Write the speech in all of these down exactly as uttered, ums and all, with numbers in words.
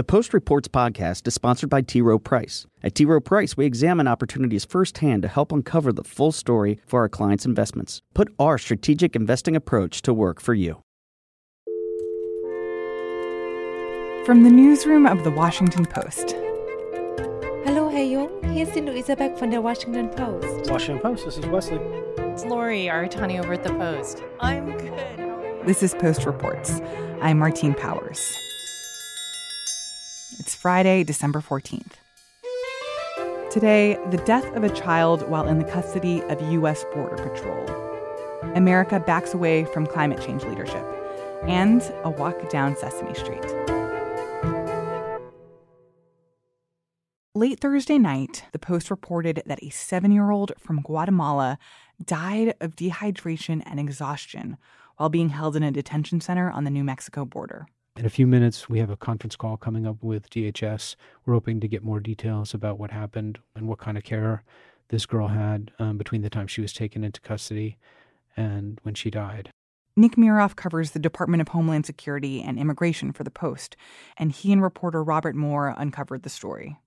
The Post Reports podcast is sponsored by T. Rowe Price. At T. Rowe Price, we examine opportunities firsthand to help uncover the full story for our clients' investments. Put our strategic investing approach to work for you. From the newsroom of The Washington Post. Hello, Hayoon. Here's Luisa back from The Washington Post. Washington Post, this is Wesley. It's Lori Aritani over at The Post. I'm good. This is Post Reports. I'm Martine Powers. It's Friday, December fourteenth. Today, the death of a child while in the custody of U S Border Patrol. America backs away from climate change leadership. And a walk down Sesame Street. Late Thursday night, the Post reported that a seven-year-old from Guatemala died of dehydration and exhaustion while being held in a detention center on the New Mexico border. In a few minutes, we have a conference call coming up with D H S. We're hoping to get more details about what happened and what kind of care this girl had um, between the time she was taken into custody and when she died. Nick Miroff covers the Department of Homeland Security and Immigration for The Post, and he and reporter Robert Moore uncovered the story.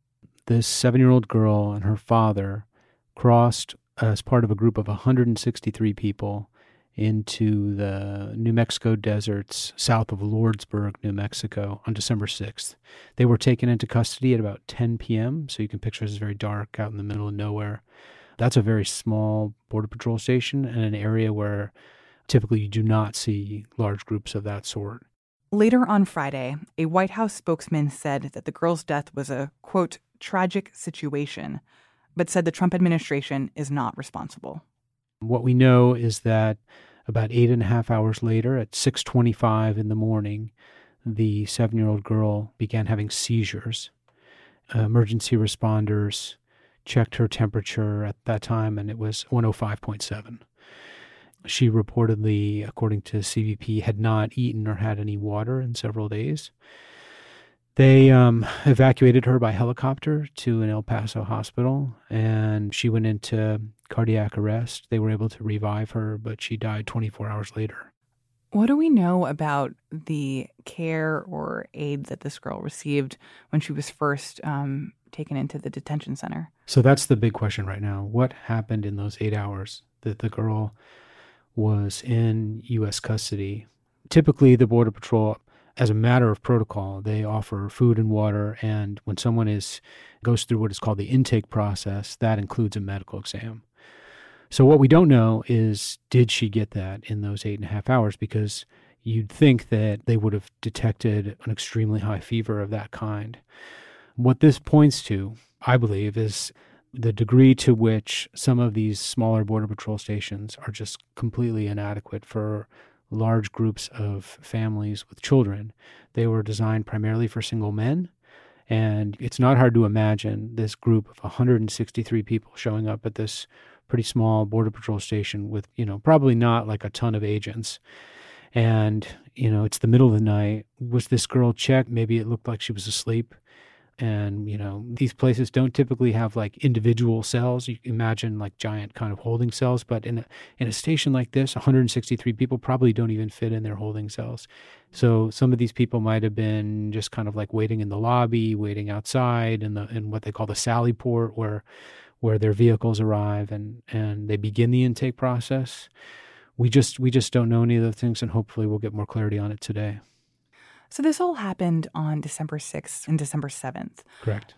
This seven-year-old girl and her father crossed as part of a group of one hundred sixty-three people into the New Mexico deserts south of Lordsburg, New Mexico, on December sixth. They were taken into custody at about ten p.m., so you can picture it's very dark out in the middle of nowhere. That's a very small Border Patrol station and an area where typically you do not see large groups of that sort. Later on Friday, a White House spokesman said that the girl's death was a, quote, tragic situation, but said the Trump administration is not responsible. What we know is that about eight and a half hours later, at six twenty-five in the morning, the seven-year-old girl began having seizures. Uh, emergency responders checked her temperature at that time, and it was one oh five point seven. She reportedly, according to C V P, had not eaten or had any water in several days. They um, evacuated her by helicopter to an El Paso hospital, and she went into cardiac arrest. They were able to revive her, but she died twenty-four hours later. What do we know about the care or aid that this girl received when she was first um, taken into the detention center? So that's the big question right now. What happened in those eight hours that the girl was in U S custody? Typically, the Border Patrol, as a matter of protocol, they offer food and water, and when someone is goes through what is called the intake process, that includes a medical exam. So what we don't know is, did she get that in those eight and a half hours? Because you'd think that they would have detected an extremely high fever of that kind. What this points to, I believe, is the degree to which some of these smaller Border Patrol stations are just completely inadequate for large groups of families with children. They were designed primarily for single men, and it's not hard to imagine this group of one hundred sixty-three people showing up at this pretty small Border Patrol station with, you know, probably not like a ton of agents. And, you know, it's the middle of the night. Was this girl checked? Maybe it looked like she was asleep. And, you know, these places don't typically have like individual cells. You imagine like giant kind of holding cells. But in a, in a station like this, one hundred sixty-three people probably don't even fit in their holding cells. So some of these people might have been just kind of like waiting in the lobby, waiting outside in, the, in what they call the Sally Port, where where their vehicles arrive and, and they begin the intake process. We just we just don't know any of those things, and hopefully we'll get more clarity on it today. So this all happened on December sixth and December seventh. Correct.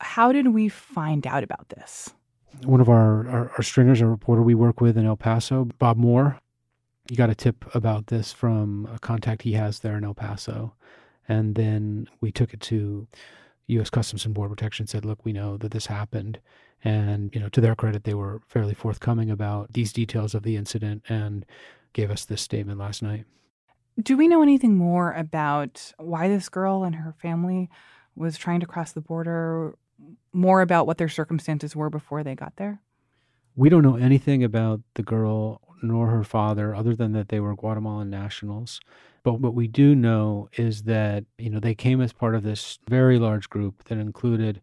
How did we find out about this? One of our, our, our stringers, a reporter we work with in El Paso, Bob Moore, he got a tip about this from a contact he has there in El Paso. And then we took it to U S Customs and Border Protection, said, look, we know that this happened. And, you know, to their credit, they were fairly forthcoming about these details of the incident and gave us this statement last night. Do we know anything more about why this girl and her family was trying to cross the border, more about what their circumstances were before they got there? We don't know anything about the girl nor her father other than that they were Guatemalan nationals. But what we do know is that, you know, they came as part of this very large group that included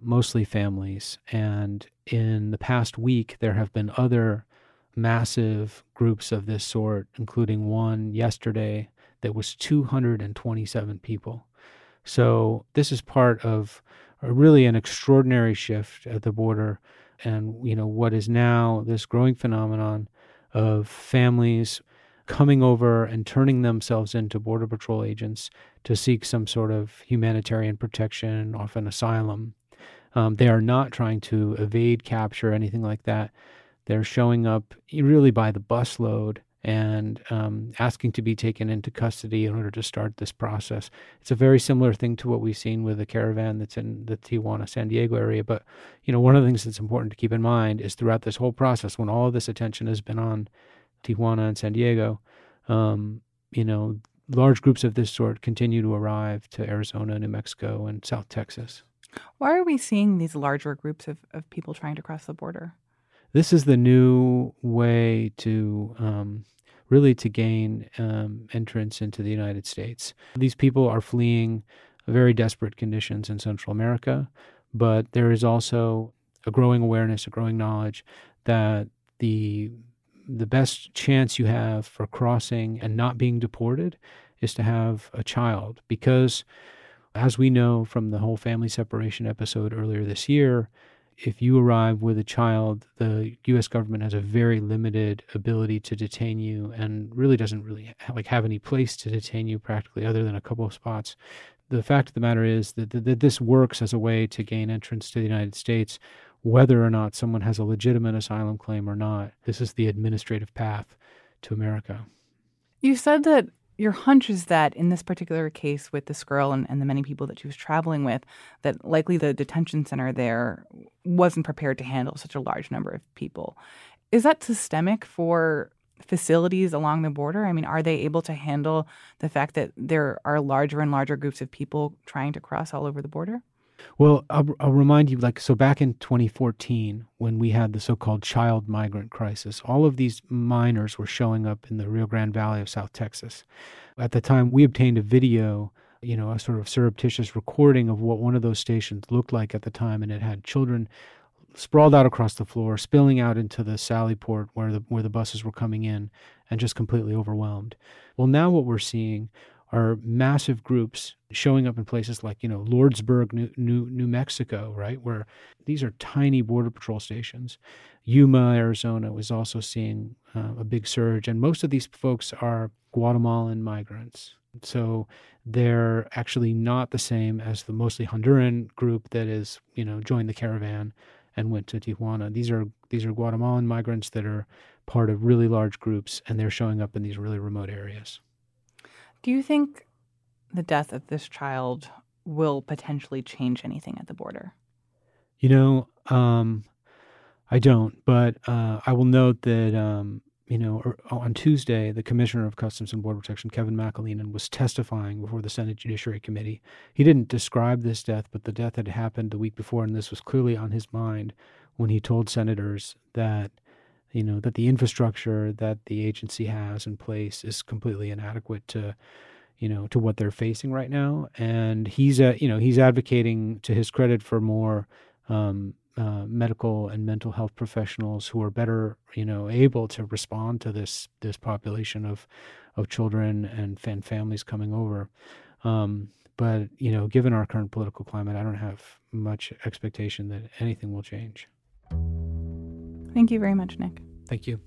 mostly families. And in the past week, there have been other massive groups of this sort, including one yesterday that was two hundred twenty-seven people. So this is part of a really an extraordinary shift at the border, and you know what is now this growing phenomenon of families coming over and turning themselves into Border Patrol agents to seek some sort of humanitarian protection, often asylum. Um, they are not trying to evade capture or anything like that. They're showing up really by the busload and um, asking to be taken into custody in order to start this process. It's a very similar thing to what we've seen with the caravan that's in the Tijuana, San Diego area. But, you know, one of the things that's important to keep in mind is throughout this whole process, when all of this attention has been on Tijuana and San Diego, um, you know, large groups of this sort continue to arrive to Arizona, New Mexico, and South Texas. Why are we seeing these larger groups of, of people trying to cross the border? This is the new way to um, really to gain um, entrance into the United States. These people are fleeing very desperate conditions in Central America, but there is also a growing awareness, a growing knowledge that the the best chance you have for crossing and not being deported is to have a child, because as we know from the whole family separation episode earlier this year, if you arrive with a child, the U S government has a very limited ability to detain you, and really doesn't really like have any place to detain you practically other than a couple of spots. The fact of the matter is that, th- that this works as a way to gain entrance to the United States, whether or not someone has a legitimate asylum claim or not. This is the administrative path to America. You said that your hunch is that in this particular case with this girl and, and the many people that she was traveling with, that likely the detention center there wasn't prepared to handle such a large number of people. Is that systemic for facilities along the border? I mean, are they able to handle the fact that there are larger and larger groups of people trying to cross all over the border? Well, I'll, I'll remind you, like, so back in twenty fourteen, when we had the so-called child migrant crisis, all of these minors were showing up in the Rio Grande Valley of South Texas. At the time, we obtained a video, you know, a sort of surreptitious recording of what one of those stations looked like at the time, and it had children sprawled out across the floor, spilling out into the Sally Port where the, where the buses were coming in, and just completely overwhelmed. Well, now what we're seeing are massive groups showing up in places like, you know, Lordsburg, New, New, New Mexico, right, where these are tiny Border Patrol stations. Yuma, Arizona, was also seeing uh, a big surge. And most of these folks are Guatemalan migrants. So they're actually not the same as the mostly Honduran group that is, you know, joined the caravan and went to Tijuana. These are these are Guatemalan migrants that are part of really large groups, and they're showing up in these really remote areas. Do you think the death of this child will potentially change anything at the border? You know, um, I don't, but uh, I will note that, um, you know, on Tuesday, the Commissioner of Customs and Border Protection, Kevin McAleenan, was testifying before the Senate Judiciary Committee. He didn't describe this death, but the death had happened the week before, and this was clearly on his mind when he told senators that, you know, that the infrastructure that the agency has in place is completely inadequate to, you know, to what they're facing right now. And he's, uh, you know, he's advocating, to his credit, for more um, uh, medical and mental health professionals who are better, you know, able to respond to this this population of of children and fan families coming over. Um, but, you know, given our current political climate, I don't have much expectation that anything will change. Thank you very much, Nick. Thank you.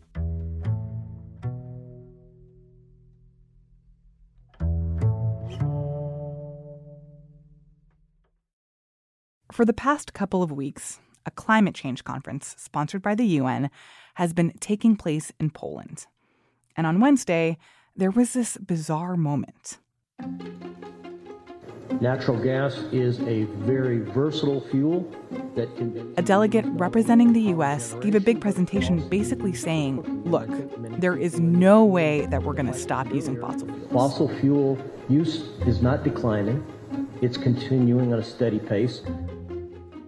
For the past couple of weeks, a climate change conference sponsored by the U N has been taking place in Poland. And on Wednesday, there was this bizarre moment. Natural gas is a very versatile fuel that can be... A delegate representing the U S gave a big presentation basically saying, look, there is no way that we're going to stop using fossil fuels. Fossil fuel use is not declining. It's continuing at a steady pace.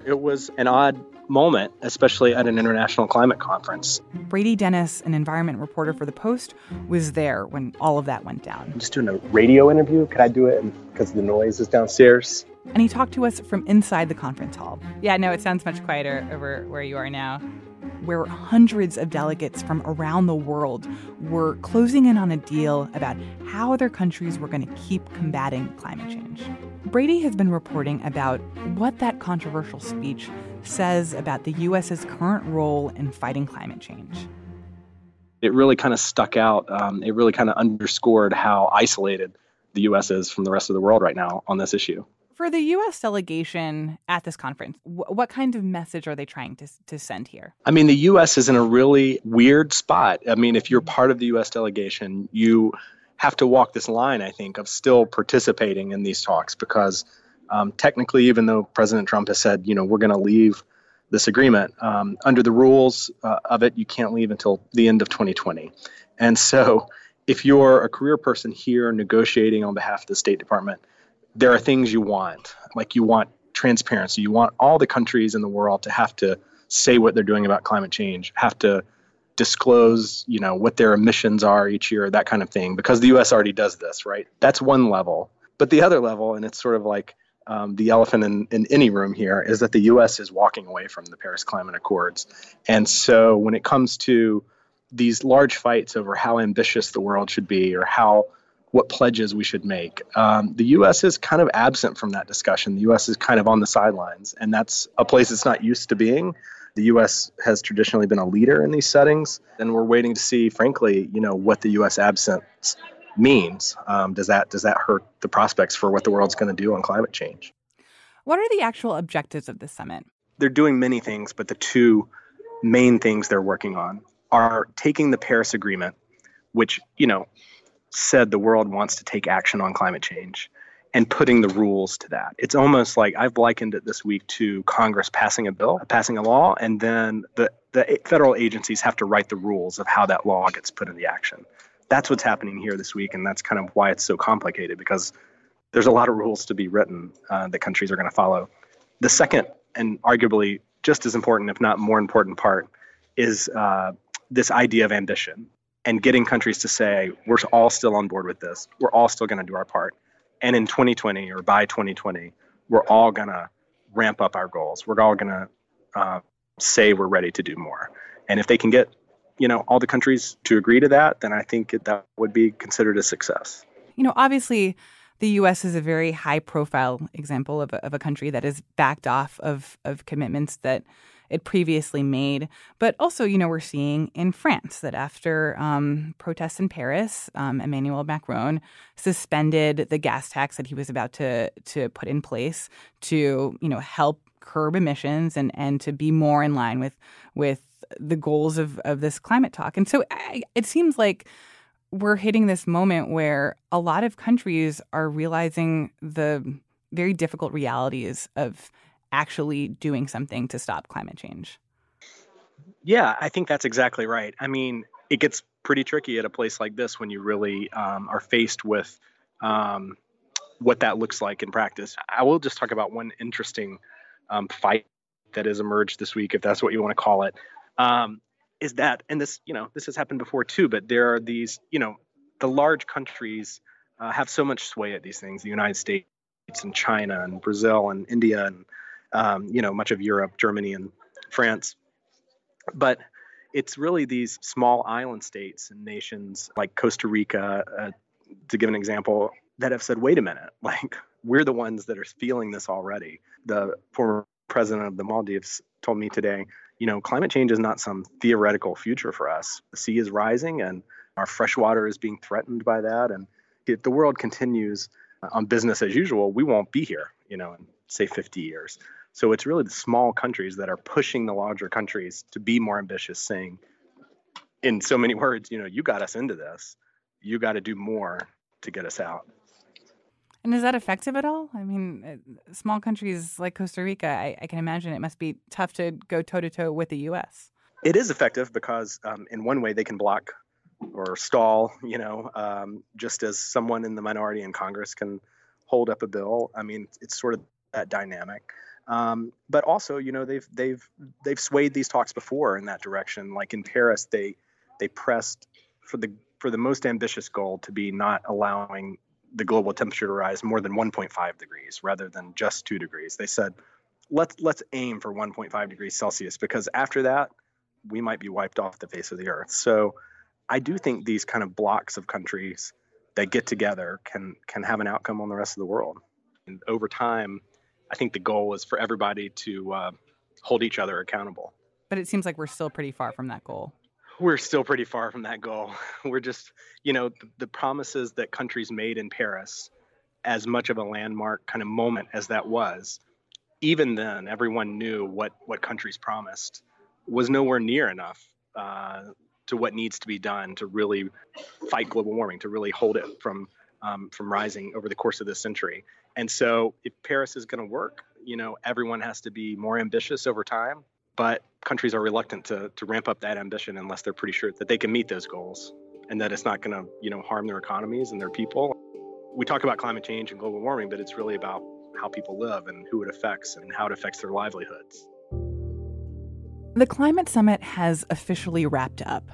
It was an odd moment, especially at an international climate conference. Brady Dennis, an environment reporter for The Post, was there when all of that went down. I'm just doing a radio interview. Could I do it because the noise is downstairs? And he talked to us from inside the conference hall. Yeah, no, it sounds much quieter over where you are now, where hundreds of delegates from around the world were closing in on a deal about how their countries were going to keep combating climate change. Brady has been reporting about what that controversial speech says about the U S's current role in fighting climate change. It really kind of stuck out. Um, it really kind of underscored how isolated the U S is from the rest of the world right now on this issue. For the U S delegation at this conference, wh- what kind of message are they trying to, to send here? I mean, the U S is in a really weird spot. I mean, if you're part of the U S delegation, you have to walk this line, I think, of still participating in these talks because um, technically, even though President Trump has said, you know, we're going to leave this agreement, um, under the rules uh, of it, you can't leave until the end of twenty twenty. And so if you're a career person here negotiating on behalf of the State Department, there are things you want, like you want transparency. You want all the countries in the world to have to say what they're doing about climate change, have to disclose, you know, what their emissions are each year, that kind of thing, because the U S already does this, right? That's one level. But the other level, and it's sort of like um, the elephant in, in any room here, is that the U S is walking away from the Paris Climate Accords. And so when it comes to these large fights over how ambitious the world should be or how what pledges we should make. Um, the U S is kind of absent from that discussion. The U S is kind of on the sidelines, and that's a place it's not used to being. The U S has traditionally been a leader in these settings, and we're waiting to see, frankly, you know, what the U S absence means. Um, does that does that hurt the prospects for what the world's going to do on climate change? What are the actual objectives of this summit? They're doing many things, but the two main things they're working on are taking the Paris Agreement, which, you know, said the world wants to take action on climate change and putting the rules to that. It's almost like I've likened it this week to Congress passing a bill, passing a law, and then the, the federal agencies have to write the rules of how that law gets put into action. That's what's happening here this week, and that's kind of why it's so complicated, because there's a lot of rules to be written uh, that countries are going to follow. The second, and arguably just as important, if not more important part, is uh, this idea of ambition. And getting countries to say, we're all still on board with this. We're all still going to do our part. And in twenty twenty or by twenty twenty, we're all going to ramp up our goals. We're all going to uh, say we're ready to do more. And if they can get, you know, all the countries to agree to that, then I think that would be considered a success. You know, obviously, the U S is a very high profile example of a, of a country that has backed off of, of commitments that it previously made. But also, you know, we're seeing in France that after um, protests in Paris, um, Emmanuel Macron suspended the gas tax that he was about to to put in place to, you know, help curb emissions and, and to be more in line with with the goals of, of this climate talk. And so I, it seems like we're hitting this moment where a lot of countries are realizing the very difficult realities of actually doing something to stop climate change. Yeah, I think that's exactly right. I mean, it gets pretty tricky at a place like this when you really um, are faced with um, what that looks like in practice. I will just talk about one interesting um, fight that has emerged this week, if that's what you want to call it, um, is that, and this, you know, this has happened before too, but there are these, you know, the large countries uh, have so much sway at these things, the United States and China and Brazil and India and Um, you know, much of Europe, Germany and France. But it's really these small island states and nations like Costa Rica, uh, to give an example, that have said, wait a minute, like we're the ones that are feeling this already. The former president of the Maldives told me today, you know, climate change is not some theoretical future for us. The sea is rising and our fresh water is being threatened by that. And if the world continues on business as usual, we won't be here, you know, in say fifty years. So it's really the small countries that are pushing the larger countries to be more ambitious, saying, in so many words, you know, you got us into this. You got to do more to get us out. And is that effective at all? I mean, small countries like Costa Rica, I, I can imagine it must be tough to go toe-to-toe with the U S. It is effective because um, in one way they can block or stall, you know, um, just as someone in the minority in Congress can hold up a bill. I mean, it's sort of that dynamic. Um, but also, you know, they've they've they've swayed these talks before in that direction. Like in Paris, they they pressed for the for the most ambitious goal to be not allowing the global temperature to rise more than one point five degrees rather than just two degrees. They said, let's let's aim for one point five degrees Celsius, because after that, we might be wiped off the face of the earth. So I do think these kind of blocks of countries that get together can can have an outcome on the rest of the world. And over time, I think the goal is for everybody to uh, hold each other accountable. But it seems like we're still pretty far from that goal. We're still pretty far from that goal. We're just, you know, the, the promises that countries made in Paris, as much of a landmark kind of moment as that was, even then, everyone knew what, what countries promised was nowhere near enough uh, to what needs to be done to really fight global warming, to really hold it from um, from rising over the course of this century. And so if Paris is going to work, you know, everyone has to be more ambitious over time. But countries are reluctant to to ramp up that ambition unless they're pretty sure that they can meet those goals and that it's not going to, you know, harm their economies and their people. We talk about climate change and global warming, but it's really about how people live and who it affects and how it affects their livelihoods. The climate summit has officially wrapped up,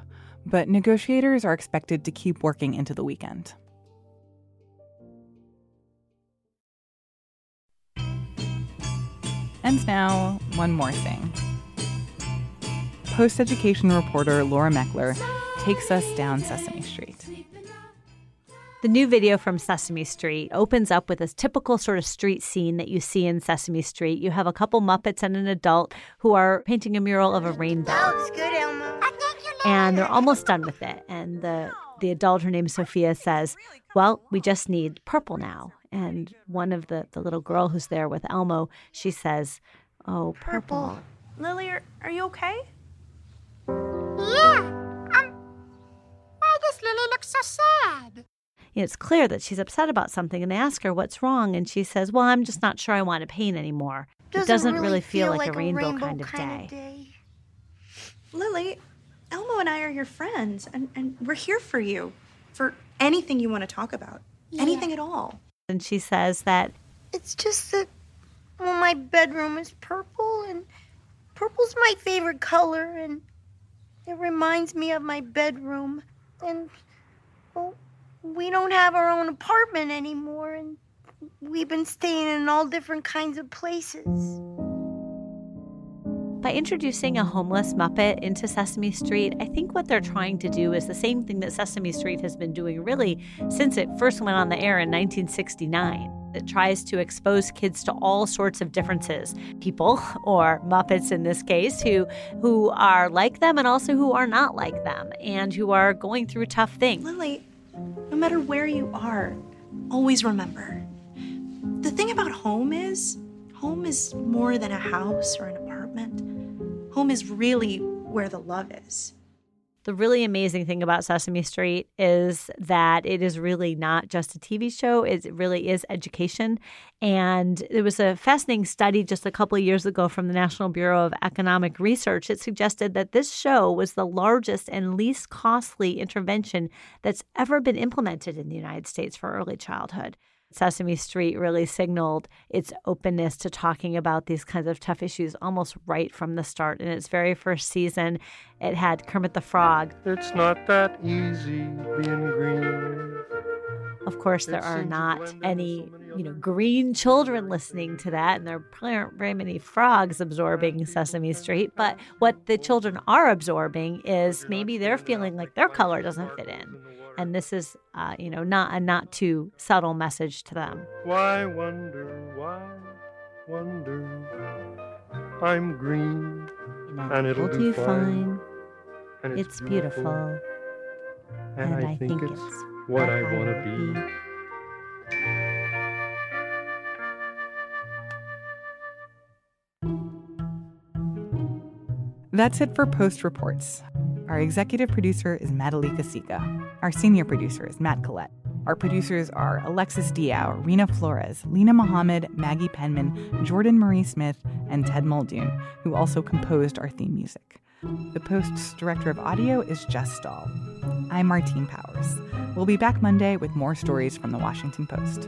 but negotiators are expected to keep working into the weekend. And now, one more thing. Post-education reporter Laura Meckler takes us down Sesame Street. The new video from Sesame Street opens up with this typical sort of street scene that you see in Sesame Street. You have a couple Muppets and an adult who are painting a mural of a rainbow. That looks good, Elmo. I think you're not. And they're almost done with it. And the, the adult, her name's Sophia, says, well, we just need purple now. And one of the, the little girl who's there with Elmo, she says, oh, purple. purple. Lily, are, are you okay? Yeah. Um, why does Lily look so sad? It's clear that she's upset about something, and they ask her what's wrong, and she says, well, I'm just not sure I want to paint anymore. Doesn't it doesn't really, really feel, feel like, like a rainbow, rainbow kind, of, kind of, day. of day. Lily, Elmo and I are your friends, and, and we're here for you, for anything you want to talk about, yeah. anything at all. And she says that... It's just that, well, my bedroom is purple, and purple's my favorite color, and it reminds me of my bedroom, and, well... we don't have our own apartment anymore, and we've been staying in all different kinds of places. By introducing a homeless Muppet into Sesame Street, I think what they're trying to do is the same thing that Sesame Street has been doing really since it first went on the air in nineteen sixty-nine. It tries to expose kids to all sorts of differences, people, or Muppets in this case, who who are like them and also who are not like them and who are going through tough things. Lily... no matter where you are, always remember. The thing about home is, home is more than a house or an apartment. Home is really where the love is. The really amazing thing about Sesame Street is that it is really not just a T V show. It really is education. And there was a fascinating study just a couple of years ago from the National Bureau of Economic Research that suggested that this show was the largest and least costly intervention that's ever been implemented in the United States for early childhood. Sesame Street really signaled its openness to talking about these kinds of tough issues almost right from the start. In its very first season, it had Kermit the Frog. It's not that easy being green. Of course, there are not any, you know, green children listening to that, and there aren't very many frogs absorbing Sesame Street. But what the children are absorbing is maybe they're feeling like their color doesn't fit in. And this is, uh, you know, not a not too subtle message to them. Why wonder, why wonder, I'm green, you know, and it'll do fine, and it's, it's beautiful, beautiful, and, and I, I think, think it's what I want to be. be. That's it for Post Reports. Our executive producer is Madalika Sika. Our senior producer is Matt Collette. Our producers are Alexis Diao, Rena Flores, Lena Mohammed, Maggie Penman, Jordan Marie Smith, and Ted Muldoon, who also composed our theme music. The Post's director of audio is Jess Stahl. I'm Martine Powers. We'll be back Monday with more stories from The Washington Post.